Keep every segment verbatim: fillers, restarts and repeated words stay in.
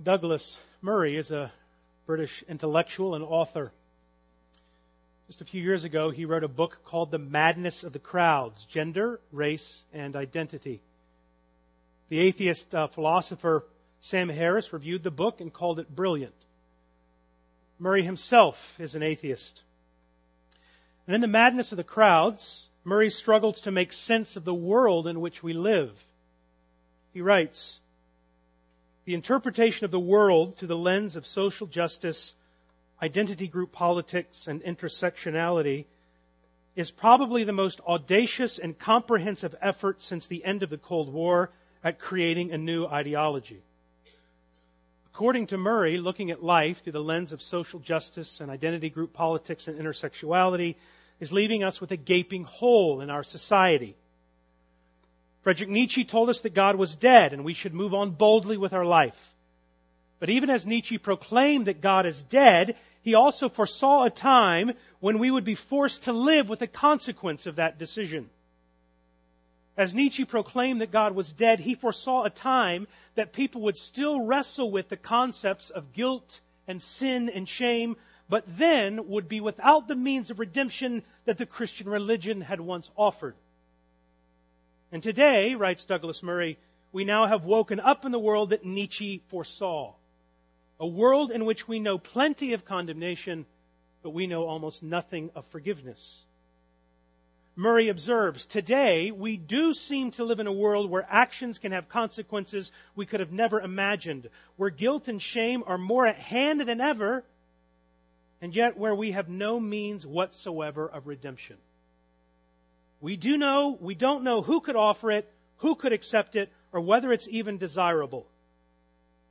Douglas Murray is a British intellectual and author. Just a few years ago, he wrote a book called The Madness of the Crowds, Gender, Race, and Identity. The atheist uh, philosopher Sam Harris reviewed the book and called it brilliant. Murray himself is an atheist. And in The Madness of the Crowds, Murray struggles to make sense of the world in which we live. He writes, "The interpretation of the world through the lens of social justice, identity group politics, and intersectionality is probably the most audacious and comprehensive effort since the end of the Cold War at creating a new ideology." According to Murray, looking at life through the lens of social justice and identity group politics and intersexuality is leaving us with a gaping hole in our society. Friedrich Nietzsche told us that God was dead and we should move on boldly with our life. But even as Nietzsche proclaimed that God is dead, he also foresaw a time when we would be forced to live with the consequence of that decision. As Nietzsche proclaimed that God was dead, he foresaw a time that people would still wrestle with the concepts of guilt and sin and shame, but then would be without the means of redemption that the Christian religion had once offered. And today, writes Douglas Murray, we now have woken up in the world that Nietzsche foresaw. A world in which we know plenty of condemnation, but we know almost nothing of forgiveness. Murray observes, today we do seem to live in a world where actions can have consequences we could have never imagined, where guilt and shame are more at hand than ever, and yet where we have no means whatsoever of redemption. We do know, we don't know who could offer it, who could accept it, or whether it's even desirable.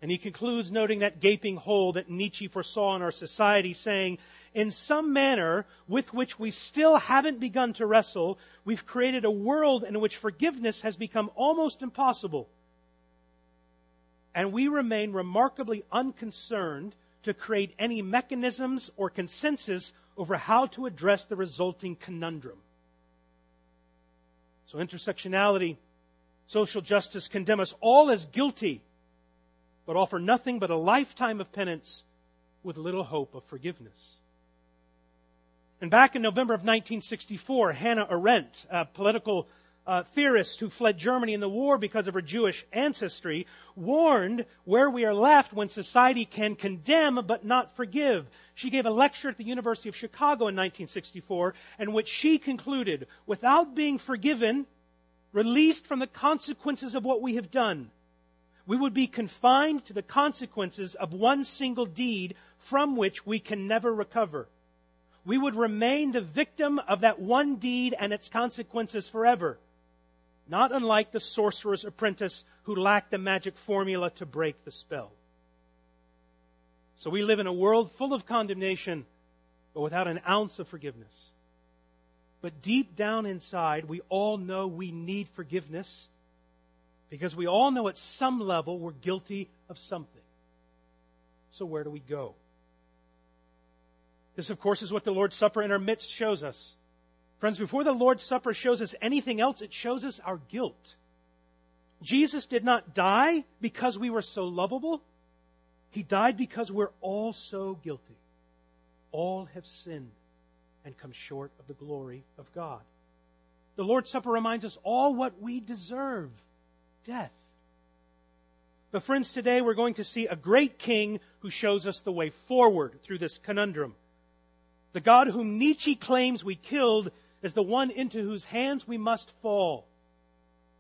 And he concludes noting that gaping hole that Nietzsche foresaw in our society, saying, in some manner with which we still haven't begun to wrestle, we've created a world in which forgiveness has become almost impossible. And we remain remarkably unconcerned to create any mechanisms or consensus over how to address the resulting conundrum. So intersectionality, social justice condemn us all as guilty, but offer nothing but a lifetime of penance with little hope of forgiveness. And back in November of nineteen sixty-four, Hannah Arendt, a political uh, theorist who fled Germany in the war because of her Jewish ancestry, warned where we are left when society can condemn but not forgive. She gave a lecture at the University of Chicago in nineteen sixty-four, in which she concluded, without being forgiven, released from the consequences of what we have done, we would be confined to the consequences of one single deed from which we can never recover. We would remain the victim of that one deed and its consequences forever, not unlike the sorcerer's apprentice who lacked the magic formula to break the spell. So we live in a world full of condemnation, but without an ounce of forgiveness. But deep down inside, we all know we need forgiveness, because we all know at some level we're guilty of something. So where do we go? This, of course, is what the Lord's Supper in our midst shows us. Friends, before the Lord's Supper shows us anything else, it shows us our guilt. Jesus did not die because we were so lovable. He died because we're all so guilty. All have sinned and come short of the glory of God. The Lord's Supper reminds us all what we deserve: death. But friends, today we're going to see a great king who shows us the way forward through this conundrum. The God whom Nietzsche claims we killed is the one into whose hands we must fall.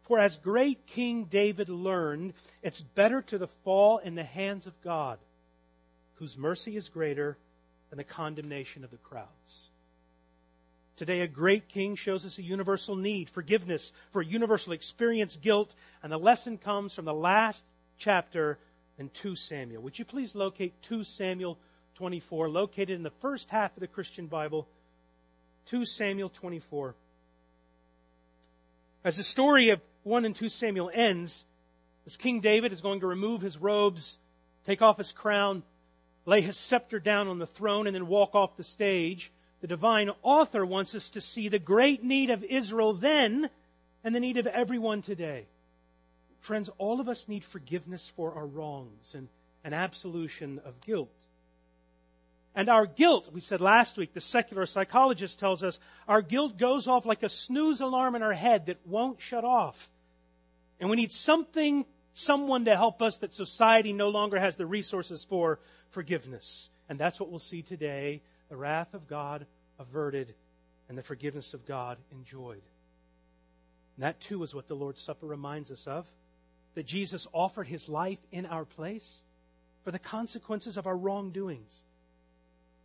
For as great King David learned, it's better to the fall in the hands of God, whose mercy is greater than the condemnation of the crowds. Today, a great king shows us a universal need, forgiveness for a universal experience, guilt, and the lesson comes from the last chapter in Second Samuel. Would you please locate Second Samuel twenty-four, located in the first half of the Christian Bible, Second Samuel twenty-four. As the story of First and Second Samuel ends, as King David is going to remove his robes, take off his crown, lay his scepter down on the throne, and then walk off the stage, the divine author wants us to see the great need of Israel then and the need of everyone today. Friends, all of us need forgiveness for our wrongs and, an absolution of guilt. And our guilt, we said last week, the secular psychologist tells us, our guilt goes off like a snooze alarm in our head that won't shut off. And we need something, someone to help us that society no longer has the resources for, forgiveness. And that's what we'll see today, the wrath of God averted and the forgiveness of God enjoyed. And that too is what the Lord's Supper reminds us of, that Jesus offered his life in our place for the consequences of our wrongdoings.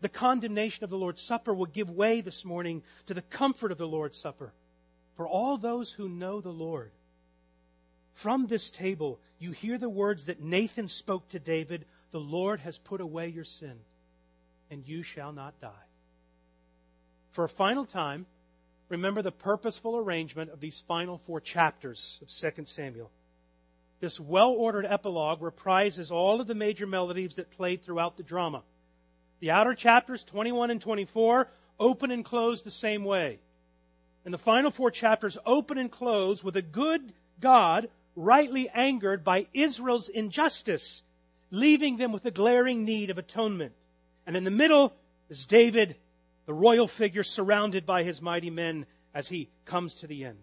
The condemnation of the Lord's Supper will give way this morning to the comfort of the Lord's Supper for all those who know the Lord. From this table, you hear the words that Nathan spoke to David, "The Lord has put away your sin, and you shall not die." For a final time, remember the purposeful arrangement of these final four chapters of Second Samuel. This well-ordered epilogue reprises all of the major melodies that played throughout the drama. The outer chapters, twenty-one and twenty-four, open and close the same way. And the final four chapters open and close with a good God rightly angered by Israel's injustice, leaving them with a glaring need of atonement. And in the middle is David, the royal figure surrounded by his mighty men as he comes to the end.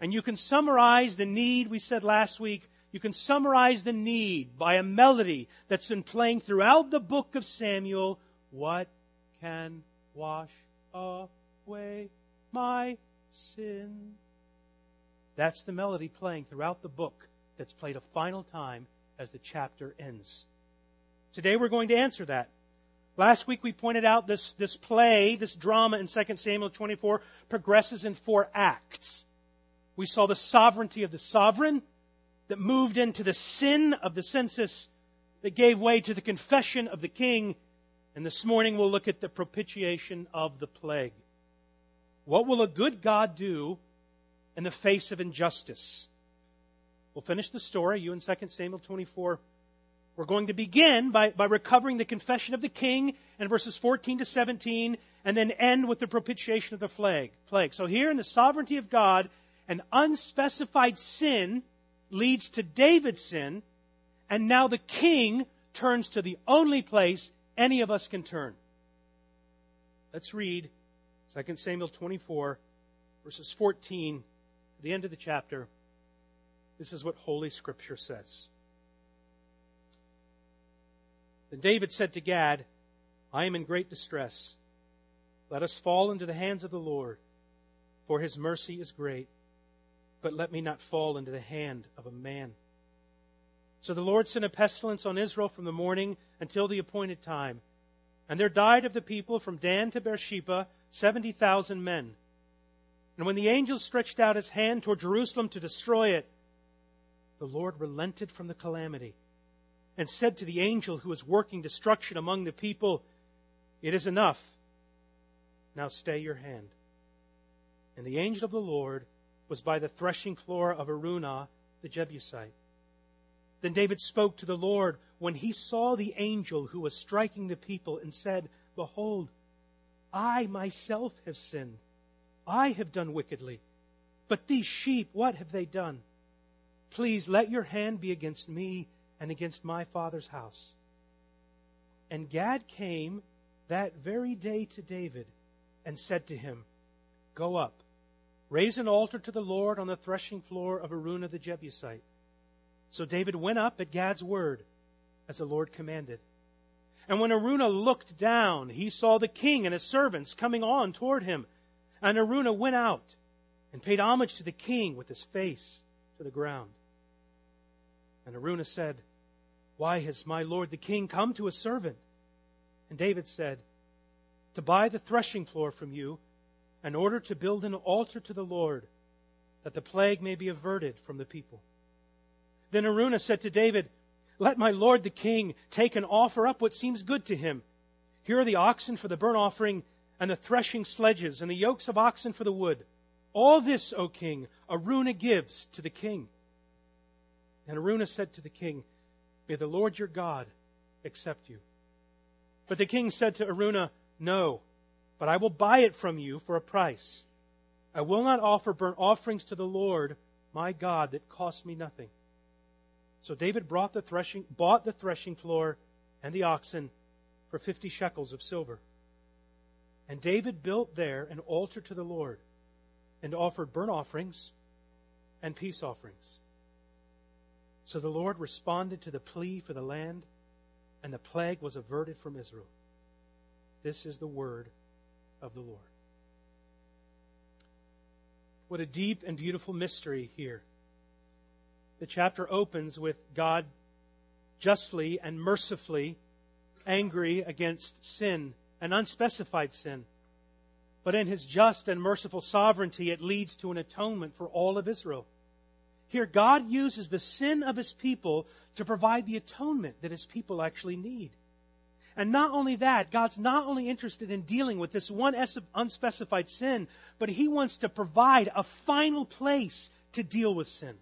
And you can summarize the need, we said last week, you can summarize the need by a melody that's been playing throughout the book of Samuel. What can wash away my sin? That's the melody playing throughout the book that's played a final time as the chapter ends. Today we're going to answer that. Last week we pointed out this, this play, this drama in Second Samuel twenty-four progresses in four acts. We saw the sovereignty of the sovereign, that moved into the sin of the census, that gave way to the confession of the king. And this morning we'll look at the propitiation of the plague. What will a good God do in the face of injustice? We'll finish the story, you in Second Samuel twenty-four. We're going to begin by, by recovering the confession of the king in verses fourteen to seventeen, and then end with the propitiation of the plague. plague. So here in the sovereignty of God, an unspecified sin leads to David's sin, and now the king turns to the only place any of us can turn. Let's read Second Samuel twenty-four, verses fourteen, to the end of the chapter. This is what Holy Scripture says. Then David said to Gad, "I am in great distress. Let us fall into the hands of the Lord, for his mercy is great. But let me not fall into the hand of a man." So the Lord sent a pestilence on Israel from the morning until the appointed time. And there died of the people from Dan to Beersheba seventy thousand men. And when the angel stretched out his hand toward Jerusalem to destroy it, the Lord relented from the calamity and said to the angel who was working destruction among the people, "It is enough. Now stay your hand." And the angel of the Lord was by the threshing floor of Araunah the Jebusite. Then David spoke to the Lord when he saw the angel who was striking the people and said, "Behold, I myself have sinned. I have done wickedly. But these sheep, what have they done? Please let your hand be against me and against my father's house." And Gad came that very day to David and said to him, "Go up. Raise an altar to the Lord on the threshing floor of Araunah the Jebusite." So David went up at Gad's word, as the Lord commanded. And when Araunah looked down, he saw the king and his servants coming on toward him. And Araunah went out and paid homage to the king with his face to the ground. And Araunah said, "Why has my lord the king come to his servant?" And David said, "To buy the threshing floor from you, in order to build an altar to the Lord, that the plague may be averted from the people." Then Araunah said to David, "Let my lord the king take and offer up what seems good to him. Here are the oxen for the burnt offering, and the threshing sledges, and the yokes of oxen for the wood. All this, O king, Araunah gives to the king." And Araunah said to the king, "May the Lord your God accept you." But the king said to Araunah, "No, but I will buy it from you for a price. I will not offer burnt offerings to the Lord, my God, that cost me nothing." So David brought the threshing, bought the threshing floor and the oxen for fifty shekels of silver. And David built there an altar to the Lord and offered burnt offerings and peace offerings. So the Lord responded to the plea for the land, and the plague was averted from Israel. This is the word of the Lord. What a deep and beautiful mystery here. The chapter opens with God justly and mercifully angry against sin, an unspecified sin. But in his just and merciful sovereignty, it leads to an atonement for all of Israel. Here, God uses the sin of his people to provide the atonement that his people actually need. And not only that, God's not only interested in dealing with this one unspecified sin, but he wants to provide a final place to deal with sin.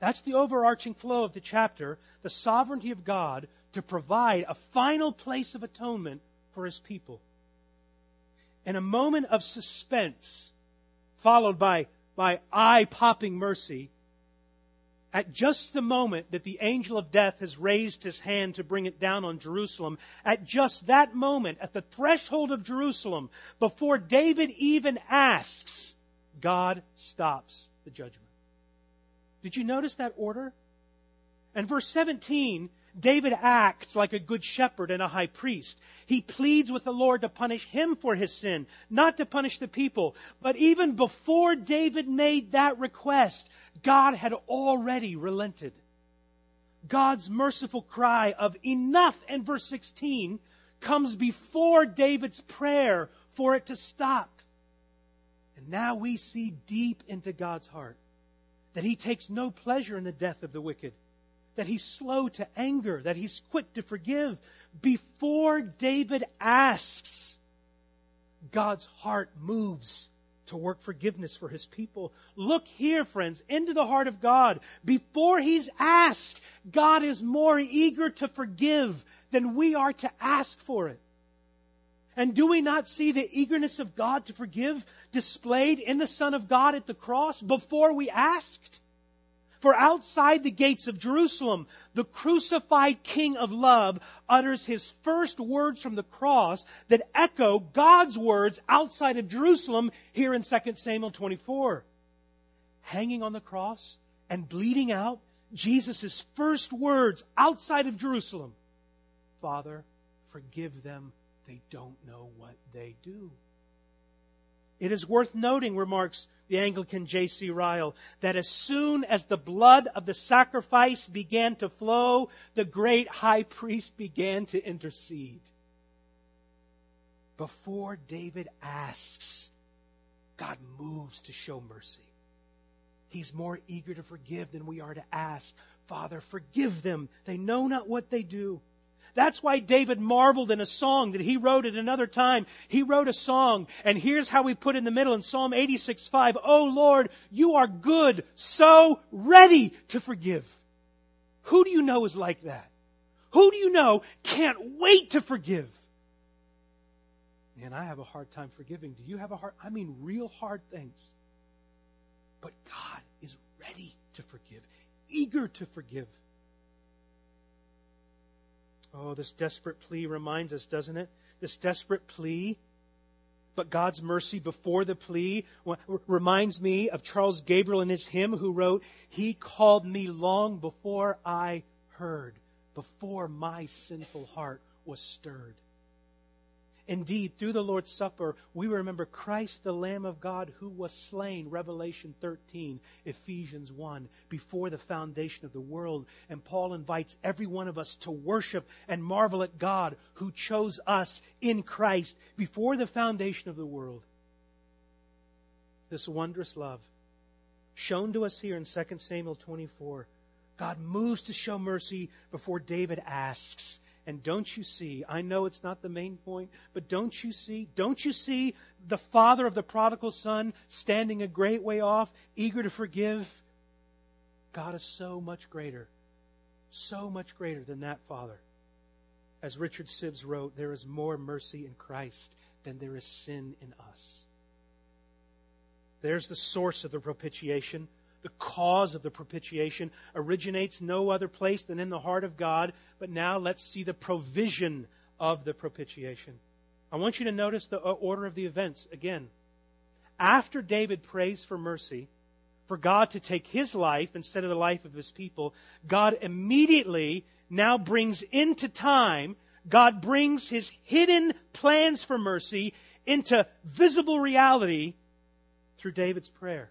That's the overarching flow of the chapter, the sovereignty of God to provide a final place of atonement for his people. In a moment of suspense, followed by, by eye-popping mercy, at just the moment that the angel of death has raised his hand to bring it down on Jerusalem, at just that moment, at the threshold of Jerusalem, before David even asks, God stops the judgment. Did you notice that order? And verse seventeen, David acts like a good shepherd and a high priest. He pleads with the Lord to punish him for his sin, not to punish the people. But even before David made that request, God had already relented. God's merciful cry of enough in verse sixteen comes before David's prayer for it to stop. And now we see deep into God's heart that he takes no pleasure in the death of the wicked, that he's slow to anger, that he's quick to forgive. Before David asks, God's heart moves to work forgiveness for his people. Look here, friends, into the heart of God. Before he's asked, God is more eager to forgive than we are to ask for it. And do we not see the eagerness of God to forgive displayed in the Son of God at the cross before we asked? For outside the gates of Jerusalem, the crucified King of Love utters his first words from the cross that echo God's words outside of Jerusalem here in Second Samuel twenty-four. Hanging on the cross and bleeding out, Jesus' first words outside of Jerusalem, Father, forgive them. They don't know what they do. It is worth noting, remarks the Anglican J C Ryle, that as soon as the blood of the sacrifice began to flow, the great high priest began to intercede. Before David asks, God moves to show mercy. He's more eager to forgive than we are to ask. Father, forgive them. They know not what they do. That's why David marveled in a song that he wrote at another time. He wrote a song, and here's how we put in the middle in Psalm eighty-six five, Oh Lord, you are good, so ready to forgive. Who do you know is like that? Who do you know can't wait to forgive? Man, I have a hard time forgiving. Do you have a hard? I mean, real hard things. But God is ready to forgive, eager to forgive. Oh, this desperate plea reminds us, doesn't it? This desperate plea, but God's mercy before the plea, reminds me of Charles Gabriel in his hymn who wrote, He called me long before I heard, before my sinful heart was stirred. Indeed, through the Lord's Supper, we remember Christ, the Lamb of God, who was slain, Revelation thirteen, Ephesians one, before the foundation of the world. And Paul invites every one of us to worship and marvel at God who chose us in Christ before the foundation of the world. This wondrous love, shown to us here in Second Samuel twenty-four, God moves to show mercy before David asks. And don't you see, I know it's not the main point, but don't you see, don't you see the father of the prodigal son standing a great way off, eager to forgive? God is so much greater, so much greater than that father. As Richard Sibbes wrote, there is more mercy in Christ than there is sin in us. There's the source of the propitiation. The cause of the propitiation originates no other place than in the heart of God. But now let's see the provision of the propitiation. I want you to notice the order of the events again. After David prays for mercy, for God to take his life instead of the life of his people, God immediately now brings into time, God brings his hidden plans for mercy into visible reality through David's prayer.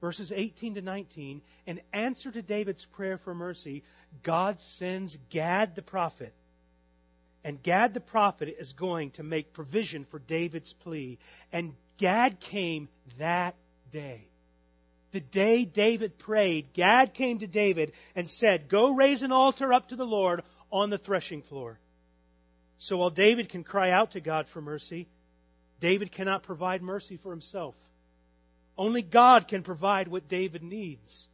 Verses eighteen to nineteen, in answer to David's prayer for mercy, God sends Gad the prophet. And Gad the prophet is going to make provision for David's plea. And Gad came that day. The day David prayed, Gad came to David and said, "Go raise an altar up to the Lord on the threshing floor." So while David can cry out to God for mercy, David cannot provide mercy for himself. Only God can provide what David needs.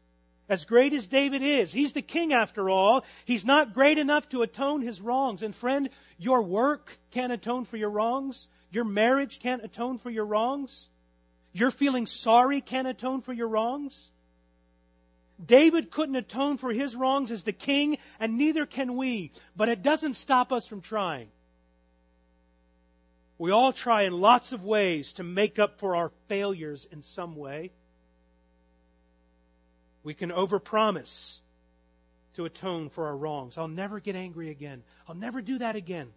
As great as David is, he's the king after all. He's not great enough to atone his wrongs. And friend, your work can't atone for your wrongs. Your marriage can't atone for your wrongs. Your feeling sorry can't atone for your wrongs. David couldn't atone for his wrongs as the king, and neither can we. But it doesn't stop us from trying. We all try in lots of ways to make up for our failures in some way. We can overpromise to atone for our wrongs. I'll never get angry again. I'll never do that again.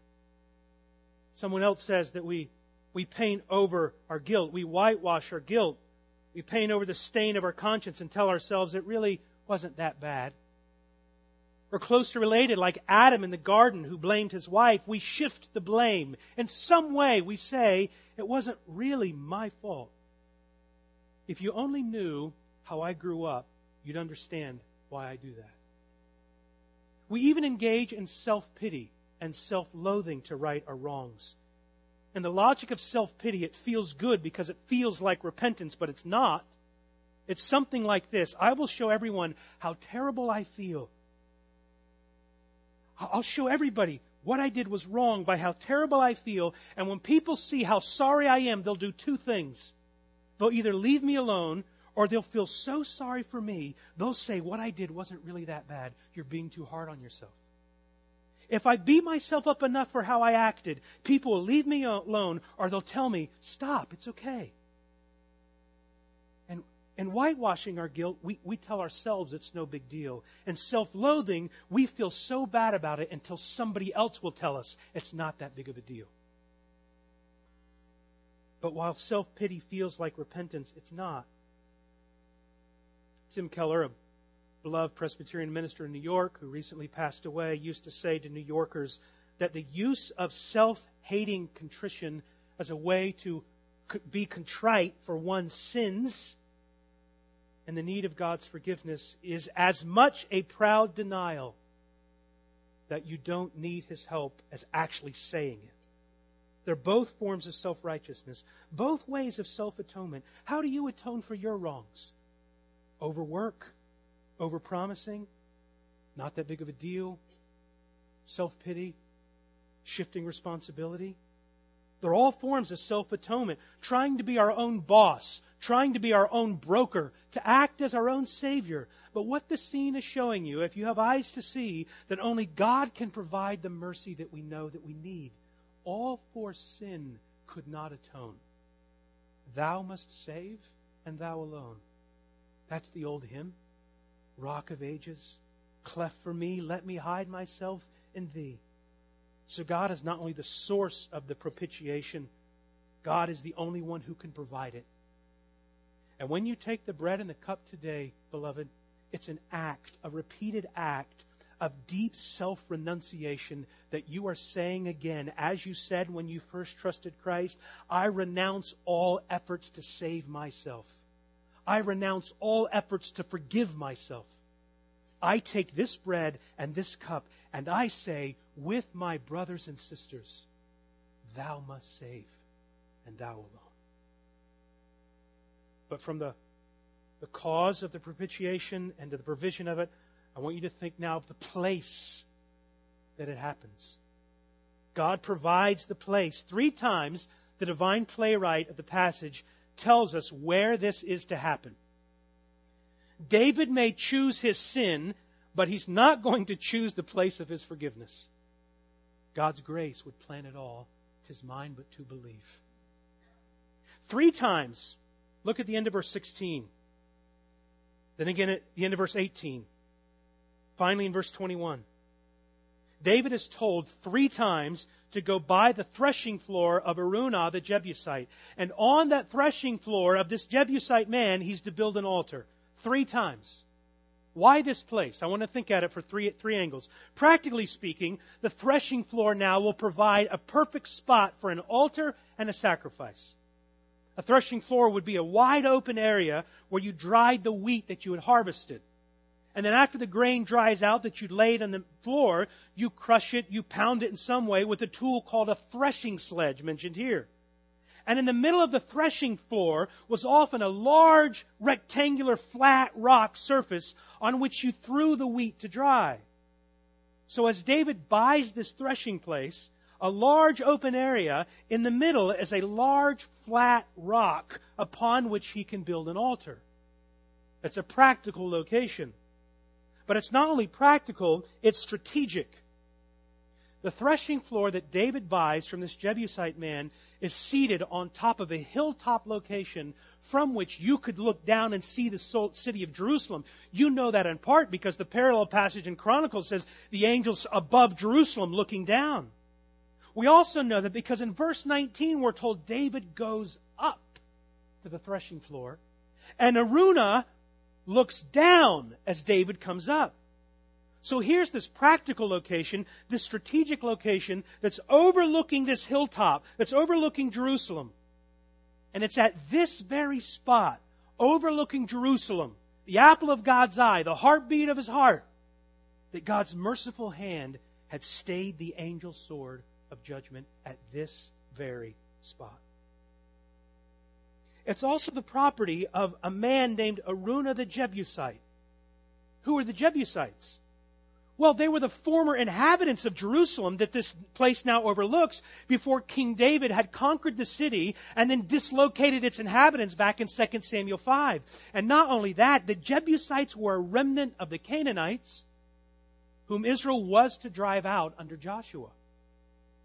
Someone else says that we, we paint over our guilt. We whitewash our guilt. We paint over the stain of our conscience and tell ourselves it really wasn't that bad. Or closely related, like Adam in the garden who blamed his wife, we shift the blame. In some way we say, it wasn't really my fault. If you only knew how I grew up, you'd understand why I do that. We even engage in self-pity and self-loathing to right our wrongs. And the logic of self-pity, it feels good because it feels like repentance, but it's not. It's something like this. I will show everyone how terrible I feel. I'll show everybody what I did was wrong by how terrible I feel. And when people see how sorry I am, they'll do two things. They'll either leave me alone or they'll feel so sorry for me, they'll say what I did wasn't really that bad. You're being too hard on yourself. If I beat myself up enough for how I acted, people will leave me alone or they'll tell me, stop, it's okay. And whitewashing our guilt, we, we tell ourselves it's no big deal. And self-loathing, we feel so bad about it until somebody else will tell us it's not that big of a deal. But while self-pity feels like repentance, it's not. Tim Keller, a beloved Presbyterian minister in New York who recently passed away, used to say to New Yorkers that the use of self-hating contrition as a way to be contrite for one's sins and the need of God's forgiveness is as much a proud denial that you don't need His help as actually saying it. They're both forms of self-righteousness, both ways of self-atonement. How do you atone for your wrongs? Overwork, overpromising, not that big of a deal, self-pity, shifting responsibility. They're all forms of self-atonement, trying to be our own boss, trying to be our own broker, to act as our own savior. But what the scene is showing you, if you have eyes to see, that only God can provide the mercy that we know that we need. All for sin could not atone. Thou must save, and thou alone. That's the old hymn. Rock of ages, cleft for me, let me hide myself in thee. So God is not only the source of the propitiation, God is the only one who can provide it. And when you take the bread and the cup today, beloved, it's an act, a repeated act of deep self-renunciation that you are saying again, as you said when you first trusted Christ, I renounce all efforts to save myself. I renounce all efforts to forgive myself. I take this bread and this cup and I say, with my brothers and sisters, thou must save and thou alone. But from the, the cause of the propitiation and to the provision of it, I want you to think now of the place that it happens. God provides the place. Three times the divine playwright of the passage tells us where this is to happen. David may choose his sin, but he's not going to choose the place of his forgiveness. God's grace would plan it all. 'Tis mine but to believe. Three times. Look at the end of verse sixteen. Then again at the end of verse eighteen. Finally in verse twenty-one. David is told three times to go by the threshing floor of Araunah the Jebusite. And on that threshing floor of this Jebusite man, he's to build an altar. Three times. Why this place? I want to think at it for three, three angles. Practically speaking, the threshing floor now will provide a perfect spot for an altar and a sacrifice. A threshing floor would be a wide open area where you dried the wheat that you had harvested. And then after the grain dries out that you laid on the floor, you crush it, you pound it in some way with a tool called a threshing sledge mentioned here. And in the middle of the threshing floor was often a large rectangular flat rock surface on which you threw the wheat to dry. So as David buys this threshing place, a large open area in the middle is a large flat rock upon which he can build an altar. It's a practical location. But it's not only practical, it's strategic. The threshing floor that David buys from this Jebusite man is seated on top of a hilltop location from which you could look down and see the city of Jerusalem. You know that in part because the parallel passage in Chronicles says the angels above Jerusalem looking down. We also know that because in verse nineteen we're told David goes up to the threshing floor and Araunah looks down as David comes up. So here's this practical location, this strategic location that's overlooking this hilltop, that's overlooking Jerusalem. And it's at this very spot, overlooking Jerusalem, the apple of God's eye, the heartbeat of his heart, that God's merciful hand had stayed the angel's sword of judgment at this very spot. It's also the property of a man named Araunah the Jebusite. Who are the Jebusites? Well, they were the former inhabitants of Jerusalem that this place now overlooks before King David had conquered the city and then dislocated its inhabitants back in Second Samuel five. And not only that, the Jebusites were a remnant of the Canaanites whom Israel was to drive out under Joshua.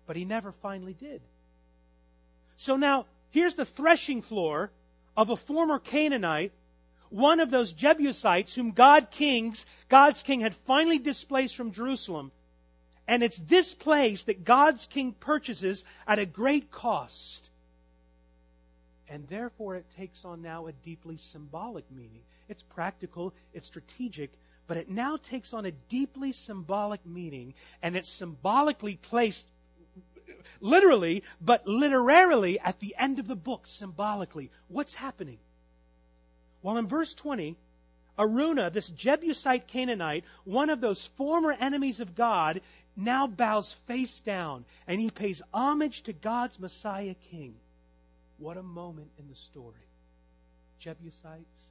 But he never finally did. So now, here's the threshing floor of a former Canaanite, one of those Jebusites whom God kings, God's king had finally displaced from Jerusalem. And it's this place that God's king purchases at a great cost. And therefore it takes on now a deeply symbolic meaning. It's practical, it's strategic, but it now takes on a deeply symbolic meaning, and it's symbolically placed literally, but literarily at the end of the book, symbolically. What's happening? Well, in verse twenty, Araunah, this Jebusite Canaanite, one of those former enemies of God, now bows face down, and he pays homage to God's Messiah King. What a moment in the story. Jebusites,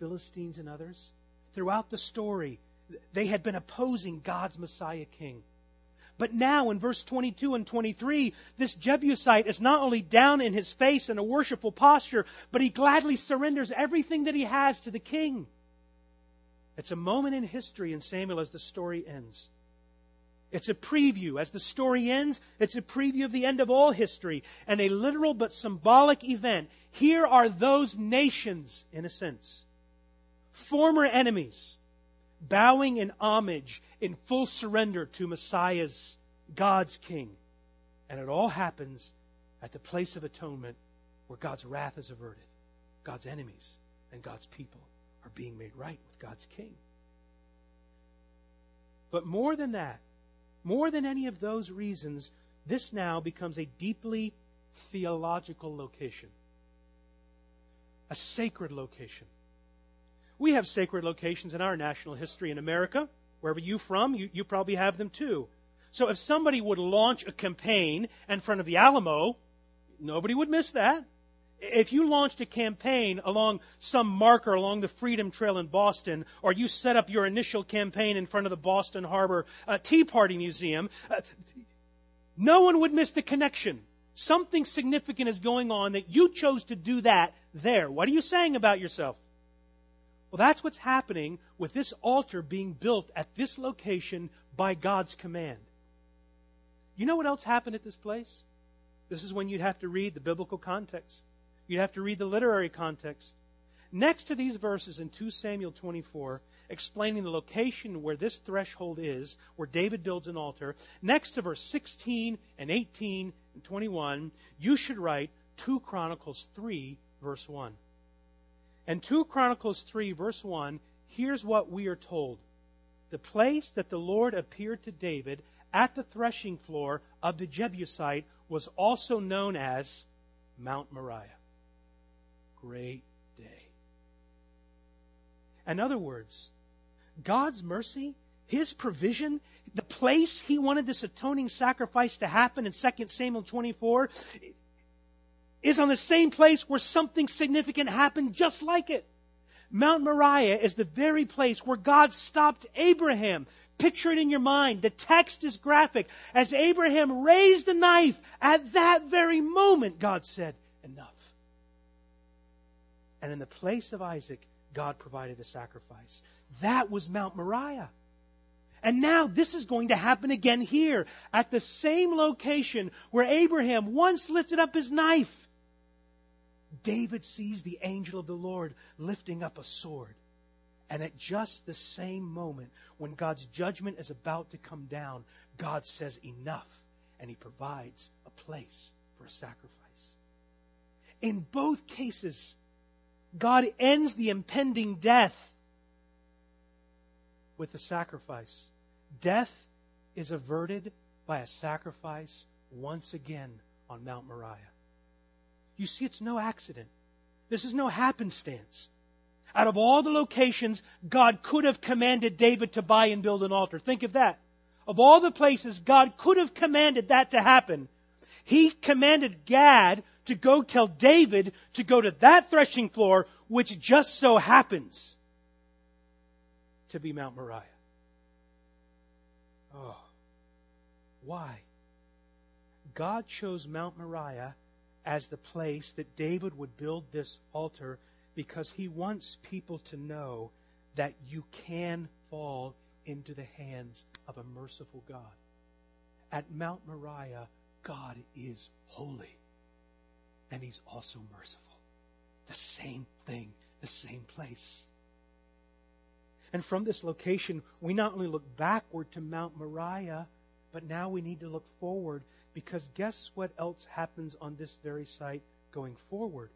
Philistines, and others, throughout the story, they had been opposing God's Messiah King. But now in verse twenty-two and twenty-three, this Jebusite is not only down in his face in a worshipful posture, but he gladly surrenders everything that he has to the king. It's a moment in history in Samuel as the story ends. It's a preview. As the story ends, it's a preview of the end of all history and a literal but symbolic event. Here are those nations, in a sense, former enemies, bowing in homage, in full surrender to Messiah's, God's King. And it all happens at the place of atonement where God's wrath is averted. God's enemies and God's people are being made right with God's King. But more than that, more than any of those reasons, this now becomes a deeply theological location. A sacred location. We have sacred locations in our national history in America. Wherever you're from, you, you probably have them too. So if somebody would launch a campaign in front of the Alamo, nobody would miss that. If you launched a campaign along some marker along the Freedom Trail in Boston, or you set up your initial campaign in front of the Boston Harbor uh, Tea Party Museum, uh, no one would miss the connection. Something significant is going on that you chose to do that there. What are you saying about yourself? Well, that's what's happening with this altar being built at this location by God's command. You know what else happened at this place? This is when you'd have to read the biblical context. You'd have to read the literary context. Next to these verses in Second Samuel twenty-four, explaining the location where this threshold is, where David builds an altar, next to verse sixteen and eighteen and twenty-one, you should write Second Chronicles three, verse one. And Second Chronicles three, verse one, here's what we are told. The place that the Lord appeared to David at the threshing floor of the Jebusite was also known as Mount Moriah. Great day. In other words, God's mercy, His provision, the place He wanted this atoning sacrifice to happen in Second Samuel twenty-four is on the same place where something significant happened just like it. Mount Moriah is the very place where God stopped Abraham. Picture it in your mind. The text is graphic. As Abraham raised the knife, at that very moment God said, enough. And in the place of Isaac, God provided a sacrifice. That was Mount Moriah. And now this is going to happen again here at the same location where Abraham once lifted up his knife. David sees the angel of the Lord lifting up a sword. And at just the same moment when God's judgment is about to come down, God says enough, and He provides a place for a sacrifice. In both cases, God ends the impending death with a sacrifice. Death is averted by a sacrifice once again on Mount Moriah. You see, it's no accident. This is no happenstance. Out of all the locations God could have commanded David to buy and build an altar, think of that. Of all the places God could have commanded that to happen, He commanded Gad to go tell David to go to that threshing floor, which just so happens to be Mount Moriah. Oh, why? God chose Mount Moriah as the place that David would build this altar because He wants people to know that you can fall into the hands of a merciful God. At Mount Moriah, God is holy. And He's also merciful. The same thing, the same place. And from this location, we not only look backward to Mount Moriah, but now we need to look forward, because guess what else happens on this very site going forward?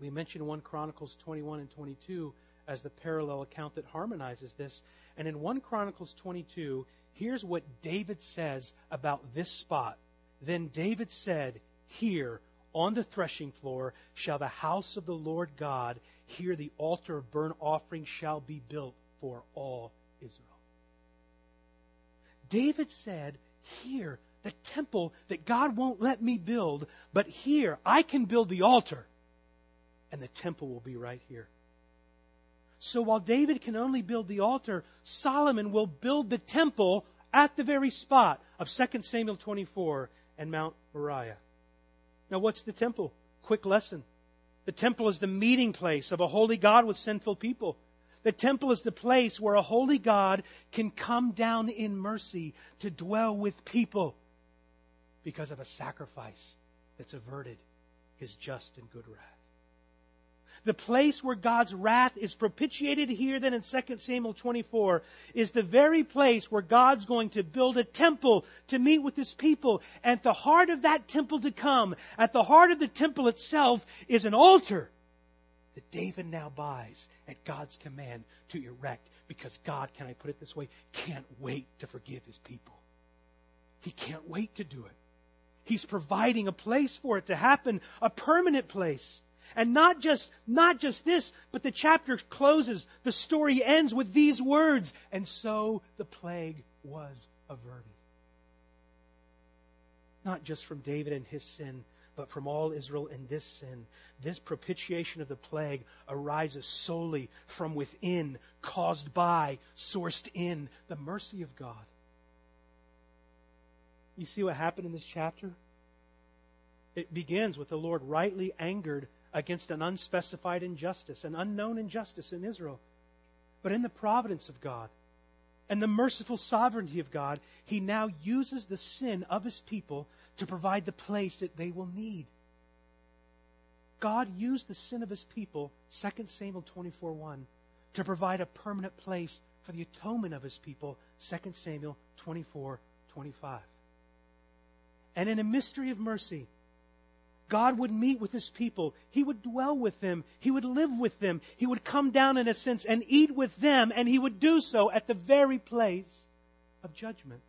We mentioned First Chronicles twenty-one and twenty-two as the parallel account that harmonizes this. And in First Chronicles twenty-two, here's what David says about this spot. Then David said, here, on the threshing floor shall the house of the Lord God, here the altar of burnt offering shall be built for all Israel. David said, here, the temple that God won't let me build, but here I can build the altar, and the temple will be right here. So while David can only build the altar, Solomon will build the temple at the very spot of Second Samuel twenty-four and Mount Moriah. Now, what's the temple? Quick lesson. The temple is the meeting place of a holy God with sinful people. The temple is the place where a holy God can come down in mercy to dwell with people because of a sacrifice that's averted His just and good wrath. The place where God's wrath is propitiated here then in Second Samuel twenty-four is the very place where God's going to build a temple to meet with His people. And at the heart of that temple to come, at the heart of the temple itself, is an altar that David now buys at God's command to erect. Because God, can I put it this way, can't wait to forgive His people. He can't wait to do it. He's providing a place for it to happen, a permanent place. And not just, not just this, but the chapter closes, the story ends with these words. And so the plague was averted. Not just from David and his sin, but from all Israel in this sin. This propitiation of the plague arises solely from within, caused by, sourced in the mercy of God. You see what happened in this chapter? It begins with the Lord rightly angered against an unspecified injustice, an unknown injustice in Israel. But in the providence of God and the merciful sovereignty of God, He now uses the sin of His people to provide the place that they will need. God used the sin of His people, Second Samuel twenty-four one, to provide a permanent place for the atonement of His people, Second Samuel twenty-four twenty-five. And in a mystery of mercy, God would meet with His people. He would dwell with them. He would live with them. He would come down in a sense and eat with them, and He would do so at the very place of judgment.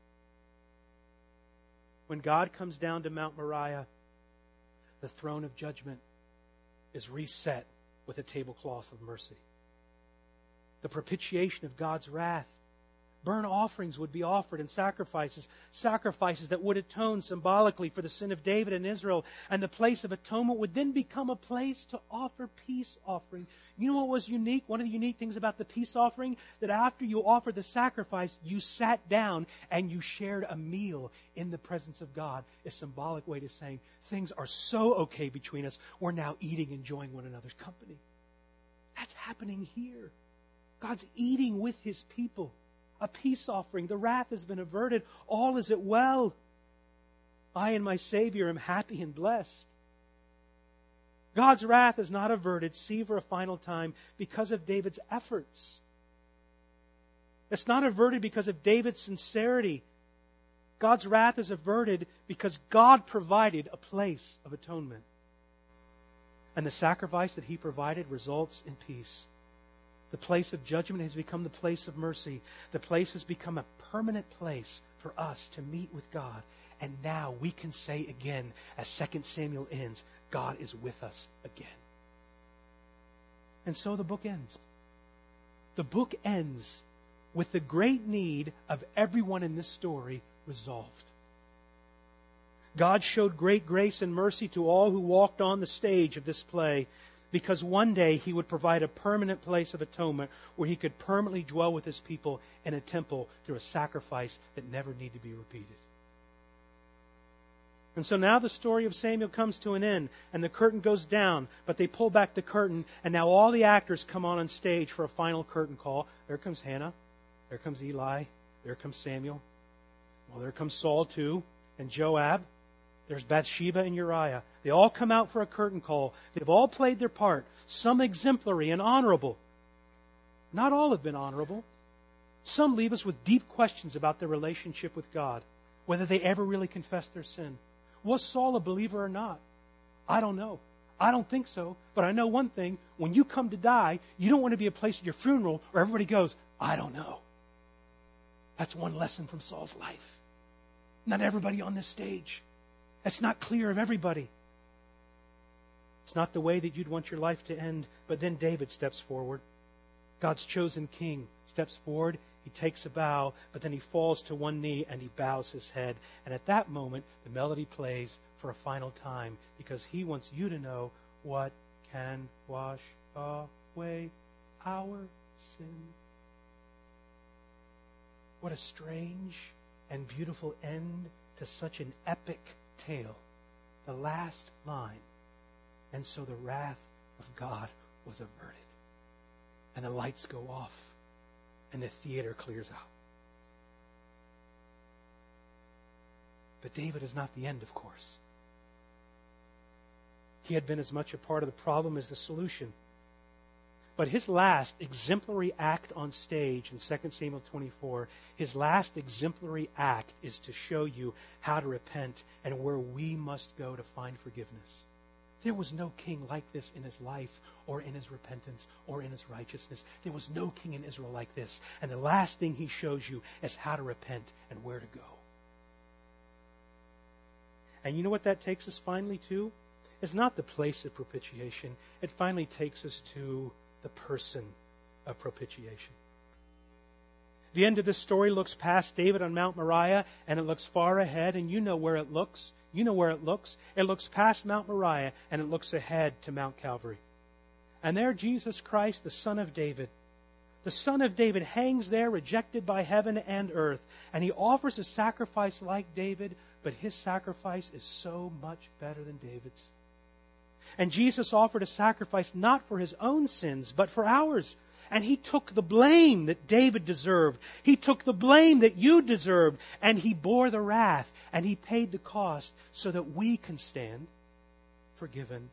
When God comes down to Mount Moriah, the throne of judgment is reset with a tablecloth of mercy. The propitiation of God's wrath. Burnt offerings would be offered and sacrifices, sacrifices that would atone symbolically for the sin of David and Israel. And the place of atonement would then become a place to offer peace offering. You know what was unique? One of the unique things about the peace offering, that after you offered the sacrifice, you sat down and you shared a meal in the presence of God. A symbolic way to saying, things are so okay between us, we're now eating, enjoying one another's company. That's happening here. God's eating with His people. A peace offering. The wrath has been averted. All is at well. I and my Savior am happy and blessed. God's wrath is not averted, see for a final time, because of David's efforts. It's not averted because of David's sincerity. God's wrath is averted because God provided a place of atonement. And the sacrifice that He provided results in peace. The place of judgment has become the place of mercy. The place has become a permanent place for us to meet with God. And now we can say again, as Second Samuel ends, God is with us again. And so the book ends. The book ends with the great need of everyone in this story resolved. God showed great grace and mercy to all who walked on the stage of this play, because one day He would provide a permanent place of atonement where He could permanently dwell with His people in a temple through a sacrifice that never need to be repeated. And so now the story of Samuel comes to an end, and the curtain goes down, but they pull back the curtain, and now all the actors come on on stage for a final curtain call. There comes Hannah. There comes Eli. There comes Samuel. Well, there comes Saul too, and Joab. There's Bathsheba and Uriah. They all come out for a curtain call. They've all played their part, some exemplary and honorable. Not all have been honorable. Some leave us with deep questions about their relationship with God, whether they ever really confessed their sin. Was Saul a believer or not? I don't know. I don't think so. But I know one thing. When you come to die, you don't want to be a place at your funeral where everybody goes, I don't know. That's one lesson from Saul's life. Not everybody on this stage. That's not clear of everybody. It's not the way that you'd want your life to end. But then David steps forward. God's chosen king steps forward. He takes a bow, but then he falls to one knee and he bows his head. And at that moment, the melody plays for a final time, because He wants you to know, what can wash away our sin? What a strange and beautiful end to such an epic tale, the last line. And so the wrath of God was averted, and the lights go off, and the theater clears out. But David is not the end, of course. He had been as much a part of the problem as the solution. But his last exemplary act on stage in Second Samuel twenty-four, his last exemplary act is to show you how to repent and where we must go to find forgiveness. There was no king like this in his life or in his repentance or in his righteousness. There was no king in Israel like this. And the last thing he shows you is how to repent and where to go. And you know what that takes us finally to? It's not the place of propitiation. It finally takes us to the person of propitiation. The end of this story looks past David on Mount Moriah, and it looks far ahead, and you know where it looks. You know where it looks. It looks past Mount Moriah, and it looks ahead to Mount Calvary. And there Jesus Christ, the Son of David, the Son of David hangs there, rejected by heaven and earth, and He offers a sacrifice like David, but His sacrifice is so much better than David's. And Jesus offered a sacrifice not for his own sins, but for ours. And he took the blame that David deserved. He took the blame that you deserved. And he bore the wrath. And he paid the cost so that we can stand forgiven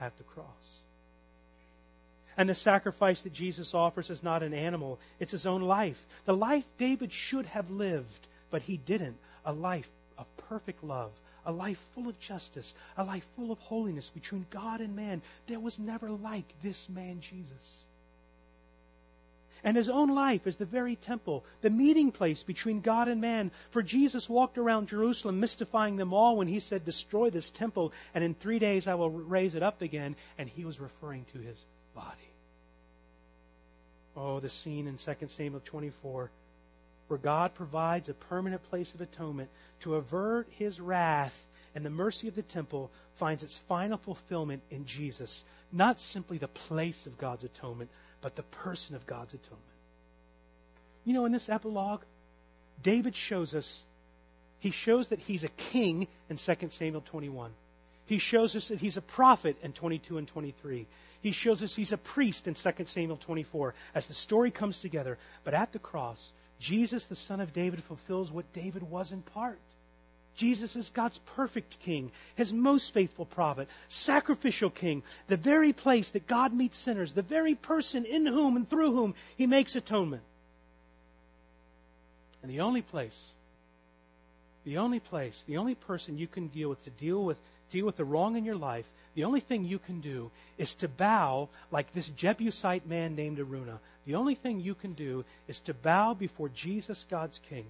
at the cross. And the sacrifice that Jesus offers is not an animal. It's his own life. The life David should have lived, but he didn't. A life of perfect love. A life full of justice. A life full of holiness between God and man. There was never like this man, Jesus. And his own life is the very temple, the meeting place between God and man. For Jesus walked around Jerusalem, mystifying them all when he said, "Destroy this temple, and in three days I will raise it up again." And he was referring to his body. Oh, the scene in Second Samuel twenty-four, where God provides a permanent place of atonement to avert his wrath, and the mercy of the temple finds its final fulfillment in Jesus. Not simply the place of God's atonement, but the person of God's atonement. You know, in this epilogue, David shows us, he shows that he's a king in Second Samuel twenty-one. He shows us that he's a prophet in twenty-two and twenty-three. He shows us he's a priest in Second Samuel twenty-four as the story comes together. But at the cross, Jesus, the Son of David, fulfills what David was in part. Jesus is God's perfect king, his most faithful prophet, sacrificial king, the very place that God meets sinners, the very person in whom and through whom he makes atonement. And the only place, the only place, the only person you can deal with to deal with deal with the wrong in your life, the only thing you can do is to bow like this Jebusite man named Araunah. The only thing you can do is to bow before Jesus, God's king.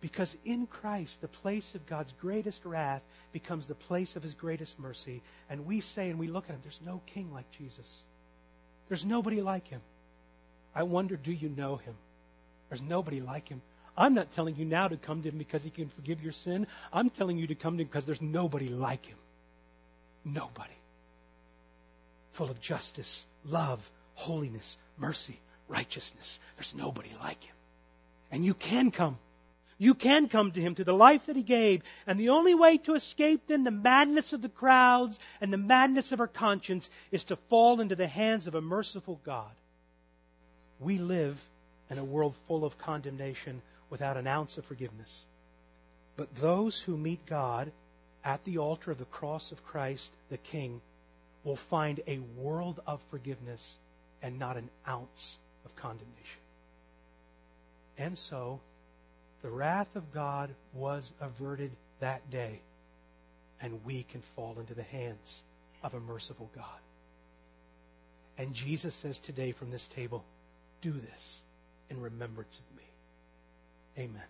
Because in Christ, the place of God's greatest wrath becomes the place of his greatest mercy. And we say and we look at him, there's no king like Jesus. There's nobody like him. I wonder, do you know him? There's nobody like him. I'm not telling you now to come to him because he can forgive your sin. I'm telling you to come to him because there's nobody like him. Nobody. Full of justice, love, holiness, mercy, righteousness. There's nobody like him. And you can come. You can come to him through the life that he gave. And the only way to escape then the madness of the crowds and the madness of our conscience is to fall into the hands of a merciful God. We live in a world full of condemnation without an ounce of forgiveness. But those who meet God at the altar of the cross of Christ, the King, will find a world of forgiveness and not an ounce of condemnation. And so, the wrath of God was averted that day, and we can fall into the hands of a merciful God. And Jesus says today from this table, do this in remembrance of me. Amen.